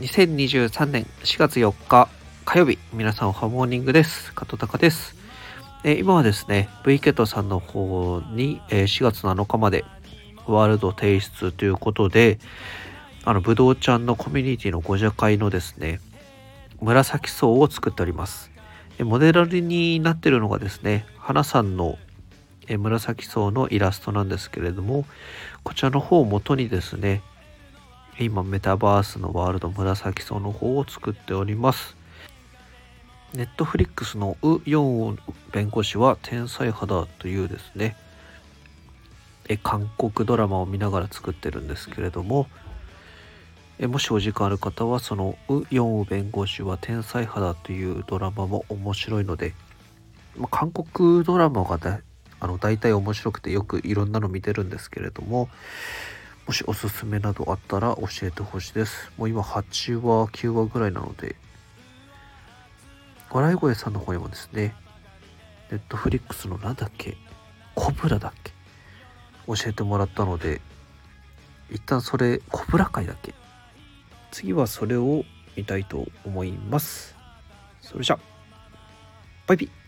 2023年4月4日火曜日、皆さんおはモーニングです。加藤隆です。今はですね VKET さんの方に4月7日までワールド提出ということで、ぶどうちゃんのコミュニティのごじゃ会のですね紫層を作っております。モデルになっているのがですね花さんの紫層のイラストなんですけれども、こちらの方を元にですね今メタバースのワールド紫層の方を作っております。Netflix のウ・ヨンウ弁護士は天才派だというですね韓国ドラマを見ながら作ってるんですけれども、もしお時間ある方はそのウ・ヨンウ弁護士は天才派だというドラマも面白いので、韓国ドラマが大体面白くてよくいろんなの見てるんですけれども、もしおすすめなどあったら教えてほしいです。もう今8話9話ぐらいなので、笑い声さんの方にもですねネットフリックスのコブラだっけ教えてもらったので、一旦それコブラ回だっけ、次はそれを見たいと思います。それじゃバイビー。